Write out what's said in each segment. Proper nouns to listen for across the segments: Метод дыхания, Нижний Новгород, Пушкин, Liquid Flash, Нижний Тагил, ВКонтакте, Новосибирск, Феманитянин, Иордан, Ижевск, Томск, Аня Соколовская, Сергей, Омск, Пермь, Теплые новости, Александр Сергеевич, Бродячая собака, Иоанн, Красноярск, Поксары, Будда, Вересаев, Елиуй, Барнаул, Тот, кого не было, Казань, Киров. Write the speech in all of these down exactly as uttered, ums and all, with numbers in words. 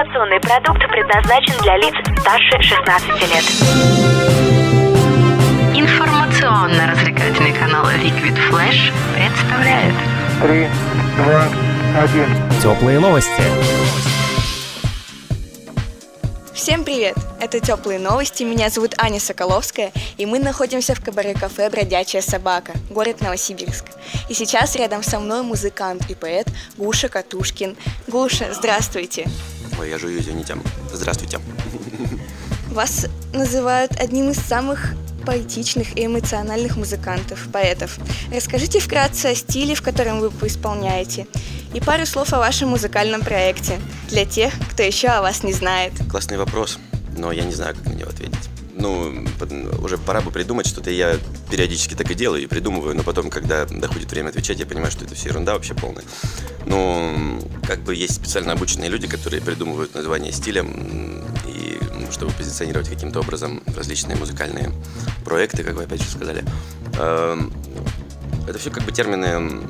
Информационный продукт предназначен для лиц старше шестнадцати лет. Информационно-развлекательный канал Liquid Flash представляет три, два, один. Теплые новости. Всем привет! Это «Теплые новости», меня зовут Аня Соколовская, и мы находимся в кабаре-кафе «Бродячая собака», город Новосибирск. И сейчас рядом со мной музыкант и поэт Гуша Катушкин. Гуша, здравствуйте! Ой, я жую, извините. Здравствуйте! Вас называют одним из самых поэтичных и эмоциональных музыкантов, поэтов. Расскажите вкратце о стиле, в котором вы исполняете, и пару слов о вашем музыкальном проекте, для тех, кто еще о вас не знает. Классный вопрос, но я не знаю, как на него ответить. Ну, уже пора бы придумать что-то, я периодически так и делаю, и придумываю, но потом, когда доходит время отвечать, я понимаю, что это все ерунда вообще полная. Ну, как бы есть специально обученные люди, которые придумывают название стилем, и чтобы позиционировать каким-то образом различные музыкальные проекты, как вы опять же сказали. Это все как бы термины,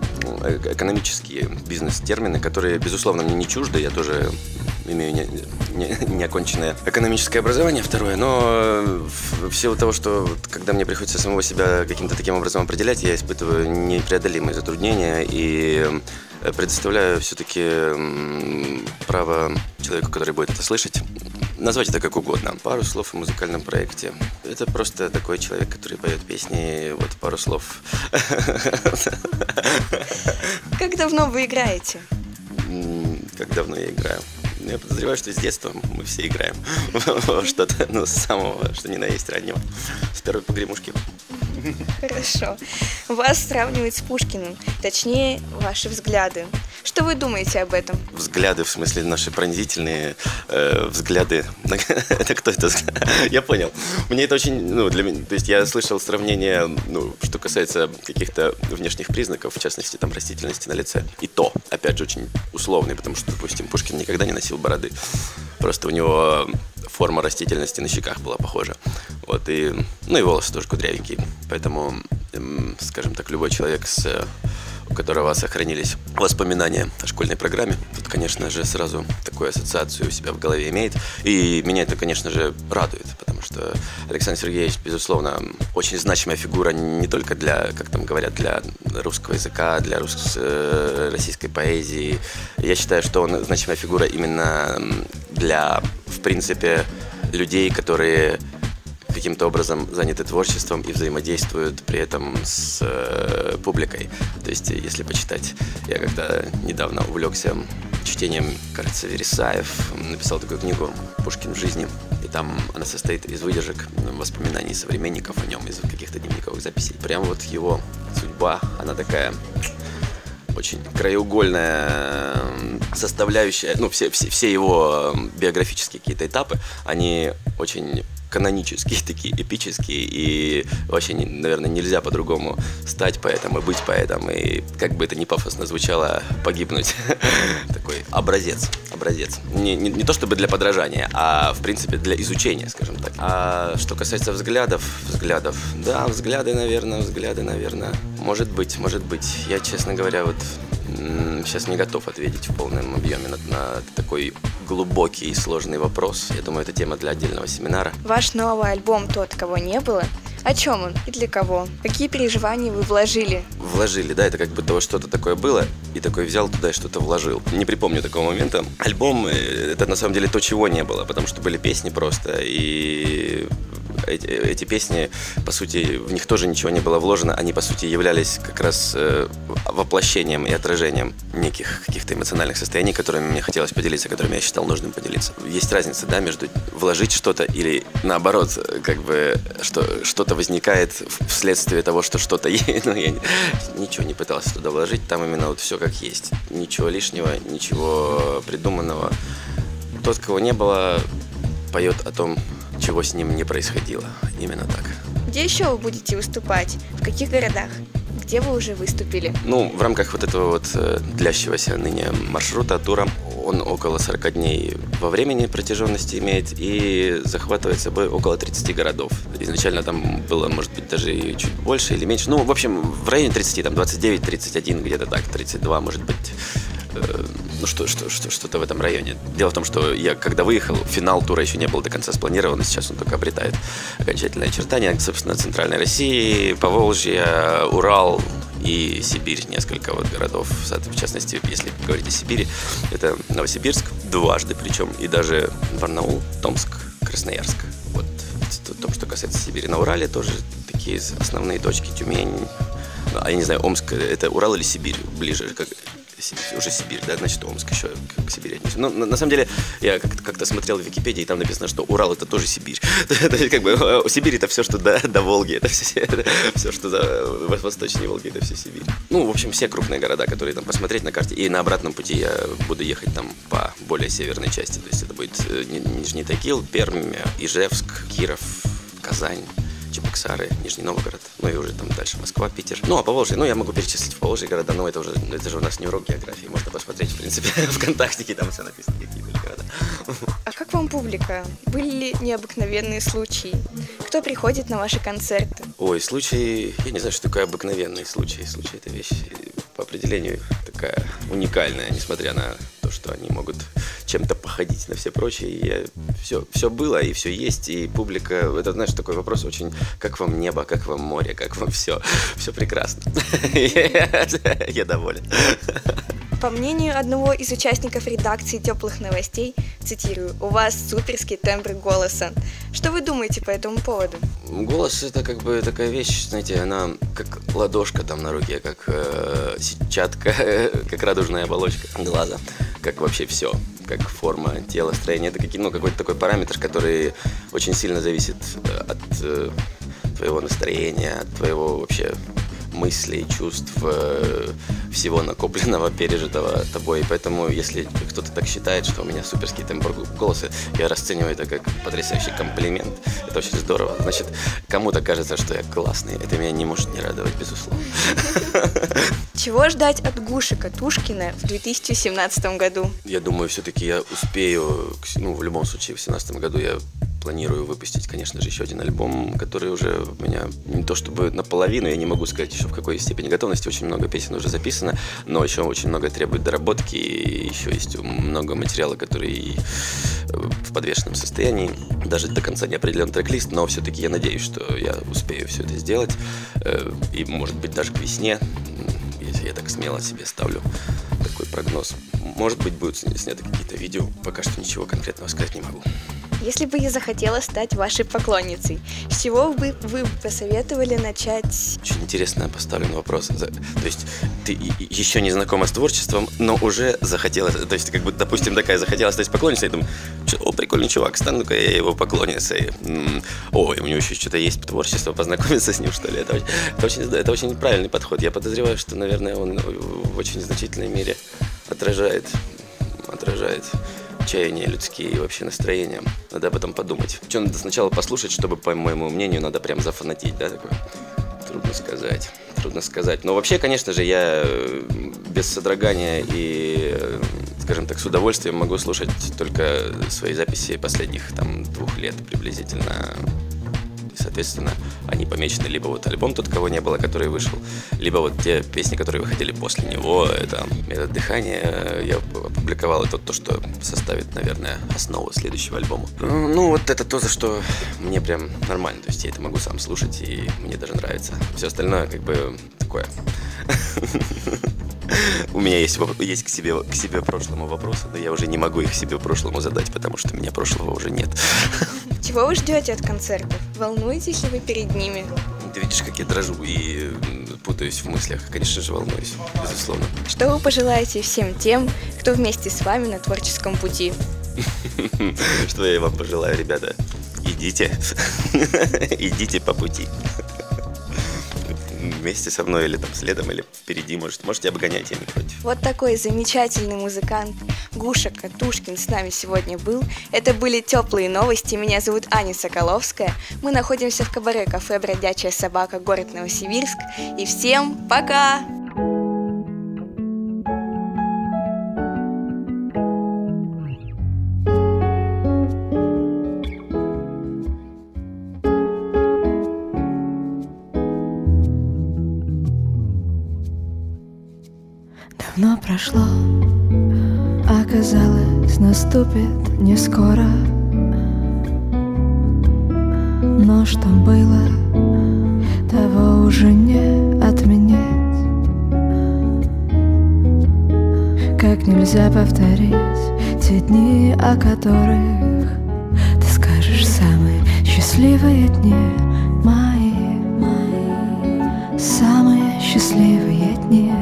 экономические бизнес-термины, которые, безусловно, мне не чужды. Я тоже имею не, не, неоконченное экономическое образование второе, но в силу того, что когда мне приходится самого себя каким-то таким образом определять, я испытываю непреодолимые затруднения и предоставляю все-таки право человеку, который будет это слышать, назвать это как угодно. Пару слов о музыкальном проекте. Это просто такой человек, который поет песни. Вот пару слов. Как давно вы играете? Как давно я играю? Ну, я подозреваю, что с детства мы все играем что-то, ну, с самого, что ни на есть раннего. С первой погремушки. Хорошо. Вас сравнивают с Пушкиным, точнее, ваши взгляды. Что вы думаете об этом? Взгляды, в смысле, наши пронзительные э, взгляды. Это кто это? Я понял. Мне это очень, ну, для меня, то есть я слышал сравнение, ну, что касается каких-то внешних признаков, в частности, там, растительности на лице. И то, опять же, очень условный, потому что, допустим, Пушкин никогда не носил бороды. Просто у него форма растительности на щеках была похожа. Вот, и, ну, и волосы тоже кудрявенькие. Поэтому, скажем так, любой человек, с, у которого сохранились воспоминания о школьной программе, тут, конечно же, сразу такую ассоциацию у себя в голове имеет. И меня это, конечно же, радует, потому что Александр Сергеевич, безусловно, очень значимая фигура не только для, как там говорят, для русского языка, для русской, российской поэзии. Я считаю, что он значимая фигура именно для, в принципе, людей, которые каким-то образом заняты творчеством и взаимодействуют при этом с э, публикой. То есть, если почитать, я когда недавно увлекся чтением, кажется, Вересаев, написал такую книгу «Пушкин в жизни», и там она состоит из выдержек воспоминаний современников о нем, из каких-то дневниковых записей. Прям вот его судьба, она такая очень краеугольная составляющая, ну, все, все, все его биографические какие-то этапы, они очень канонические, такие эпические, и вообще, наверное, нельзя по-другому стать поэтом и быть поэтом, и как бы это ни пафосно звучало, погибнуть. Такой образец, образец. Не, не, не то чтобы для подражания, а, в принципе, для изучения, скажем так. А что касается взглядов, взглядов, да, взгляды, наверное, взгляды, наверное, может быть, может быть. Я, честно говоря, вот сейчас не готов ответить в полном объеме на, на такой глубокий и сложный вопрос. Я думаю, это тема для отдельного семинара. Ваш новый альбом «Тот, кого не было». О чем он и для кого? Какие переживания вы вложили? Вложили, да, это как будто что-то такое было, и такой взял туда и что-то вложил. Не припомню такого момента. Альбом — это на самом деле то, чего не было, потому что были песни просто, и эти, эти песни, по сути, в них тоже ничего не было вложено, они, по сути, являлись как раз воплощением и отражением неких каких-то эмоциональных состояний, которыми мне хотелось поделиться, которыми я считал нужным поделиться. Есть разница, да, между вложить что-то или, наоборот, как бы, что, что-то возникает вследствие того, что что-то есть. Ну, я ничего не пытался туда вложить, там именно вот все как есть. Ничего лишнего, ничего придуманного. Тот, кого не было, поет о том, чего с ним не происходило. Именно так. Где еще вы будете выступать? В каких городах? Где вы уже выступили? Ну, в рамках вот этого вот длящегося ныне маршрута, тура, он около сорок дней во времени протяженности имеет и захватывает собой около тридцати городов. Изначально там было, может быть, даже и чуть больше или меньше. Ну, в общем, в районе тридцати, там двадцать девять, тридцать один, где-то так, тридцать два, может быть. ну, что, что, что, что-то в этом районе. Дело в том, что я, когда выехал, финал тура еще не был до конца спланирован, сейчас он только обретает окончательное очертание. Собственно, Центральной России, Поволжье, Урал и Сибирь, несколько вот городов. В частности, если говорить о Сибири, это Новосибирск дважды причем, и даже Барнаул, Томск, Красноярск. Вот в том, что касается Сибири. На Урале тоже такие основные точки. Тюмень, а я не знаю, Омск, это Урал или Сибирь? Ближе, как... уже Сибирь, да, значит, Омск еще к Сибири отнесем. Но на, на самом деле, я как-то, как-то смотрел в Википедии, и там написано, что Урал — это тоже Сибирь. То есть, как бы, Сибирь — это все, что до, до Волги, это все, это все, что до восточной Волги, это все Сибирь. Ну, в общем, все крупные города, которые там посмотреть на карте, и на обратном пути я буду ехать там по более северной части, то есть это будет Нижний Тагил, Пермь, Ижевск, Киров, Казань, Поксары, Нижний Новгород, ну и уже там дальше Москва, Питер. Ну, а Поволжье, ну, я могу перечислить Поволжье города, но это уже, это же у нас не урок географии, можно посмотреть, в принципе, ВКонтакте, там все написано, какие были города. А как вам публика? Были ли необыкновенные случаи? Кто приходит на ваши концерты? Ой, случаи, я не знаю, что такое обыкновенные случаи. Случаи — это вещь по определению такая уникальная, несмотря на то, что они могут чем-то походить на все прочие. Я... Все, все было и все есть, и публика... Это, знаешь, такой вопрос очень... Как вам небо, как вам море, как вам все? Все прекрасно. Я доволен. По мнению одного из участников редакции «Теплых новостей», цитирую, у вас суперский тембр голоса. Что вы думаете по этому поводу? Голос — это как бы такая вещь, знаете, она как ладошка там на руке, как э, сетчатка, э, как радужная оболочка глаза, как вообще все, как форма, тело, строение. Это какие, ну, какой-то такой параметр, который очень сильно зависит от э, твоего настроения, от твоего вообще... мыслей, чувств, всего накопленного, пережитого тобой. Поэтому, если кто-то так считает, что у меня суперский тембр голоса, я расцениваю это как потрясающий комплимент. Это очень здорово. Значит, кому-то кажется, что я классный. Это меня не может не радовать, безусловно. Чего ждать от Гуши Катушкина в две тысячи семнадцатом году? Я думаю, все-таки я успею, ну, в любом случае, в две тысячи семнадцатом году я планирую выпустить, конечно же, еще один альбом, который уже у меня не то чтобы наполовину, я не могу сказать еще в какой степени готовности, очень много песен уже записано, но еще очень много требует доработки, и еще есть много материала, который в подвешенном состоянии, даже до конца не определен трек-лист, но все-таки я надеюсь, что я успею все это сделать, и, может быть, даже к весне, если я так смело себе ставлю такой прогноз. Может быть, будут сняты какие-то видео, пока что ничего конкретного сказать не могу. Если бы я захотела стать вашей поклонницей, с чего бы вы посоветовали начать? Очень интересно поставлен вопрос. То есть ты еще не знакома с творчеством, но уже захотела, то есть как бы, допустим, такая захотела стать поклонницей, и думаю, о, прикольный чувак, стану-ка я его поклонницей. Ой, у него еще что-то есть по творчеству, познакомиться с ним, что ли? Это очень, это очень правильный подход. Я подозреваю, что, наверное, он в очень значительной мере отражает, отражает. Чаяния людские и вообще настроения. Надо об этом подумать. Что надо сначала послушать, чтобы, по моему мнению, надо прям зафанатить, да, такое? Трудно сказать. Трудно сказать. Но вообще, конечно же, я без содрогания и, скажем так, с удовольствием могу слушать только свои записи последних там двух лет приблизительно. Соответственно, они помечены либо вот альбом «Тот, кого не было», который вышел, либо вот те песни, которые выходили после него. Это «Метод дыхания». Я опубликовал это то, что составит, наверное, основу следующего альбома. Ну, вот это то, за что мне прям нормально. То есть я это могу сам слушать, и мне даже нравится. Все остальное как бы такое. У меня есть, есть к, себе, к себе прошлому вопросы, но я уже не могу их себе прошлому задать, потому что у меня прошлого уже нет. Чего вы ждете от концертов? Волнуетесь ли вы перед ними? Ты видишь, как я дрожу и путаюсь в мыслях. Конечно же, волнуюсь, безусловно. Что вы пожелаете всем тем, кто вместе с вами на творческом пути? Что я вам пожелаю, ребята? Идите. Идите по пути. Вместе со мной, или там следом, или впереди, может, можете обгонять, я не против. Вот такой замечательный музыкант Гуша Катушкин с нами сегодня был. Это были «Теплые новости». Меня зовут Аня Соколовская. Мы находимся в кабаре-кафе «Бродячая собака», город Новосибирск. И всем пока! Прошло. казалось, наступит не скоро. Но что было, того уже не отменить. Как нельзя повторить те дни, о которых ты скажешь самые счастливые дни мои, мои. Самые счастливые дни.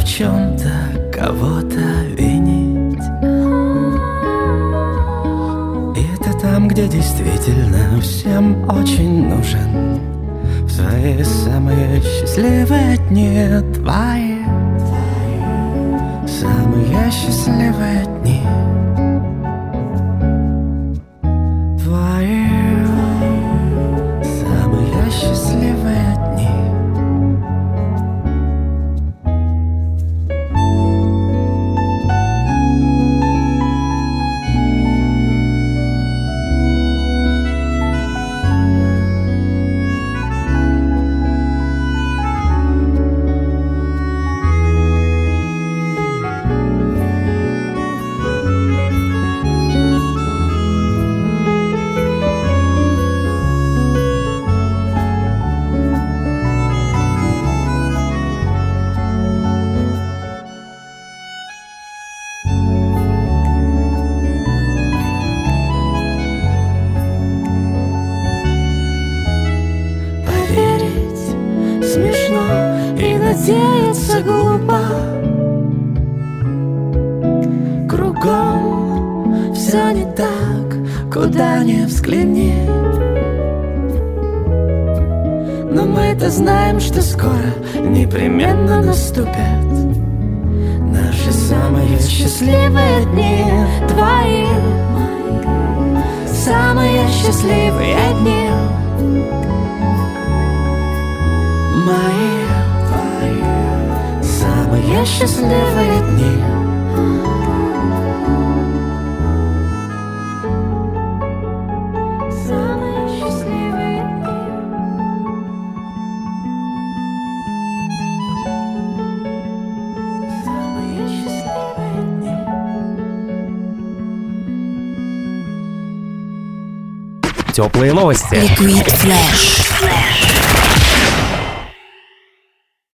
В чем-то кого-то винить. Это там, где действительно всем очень нужен в свои самые счастливые дни твои, твои. Самые счастливые дни твои. Самые счастливые дни. Теплые новости. Liquid Flash.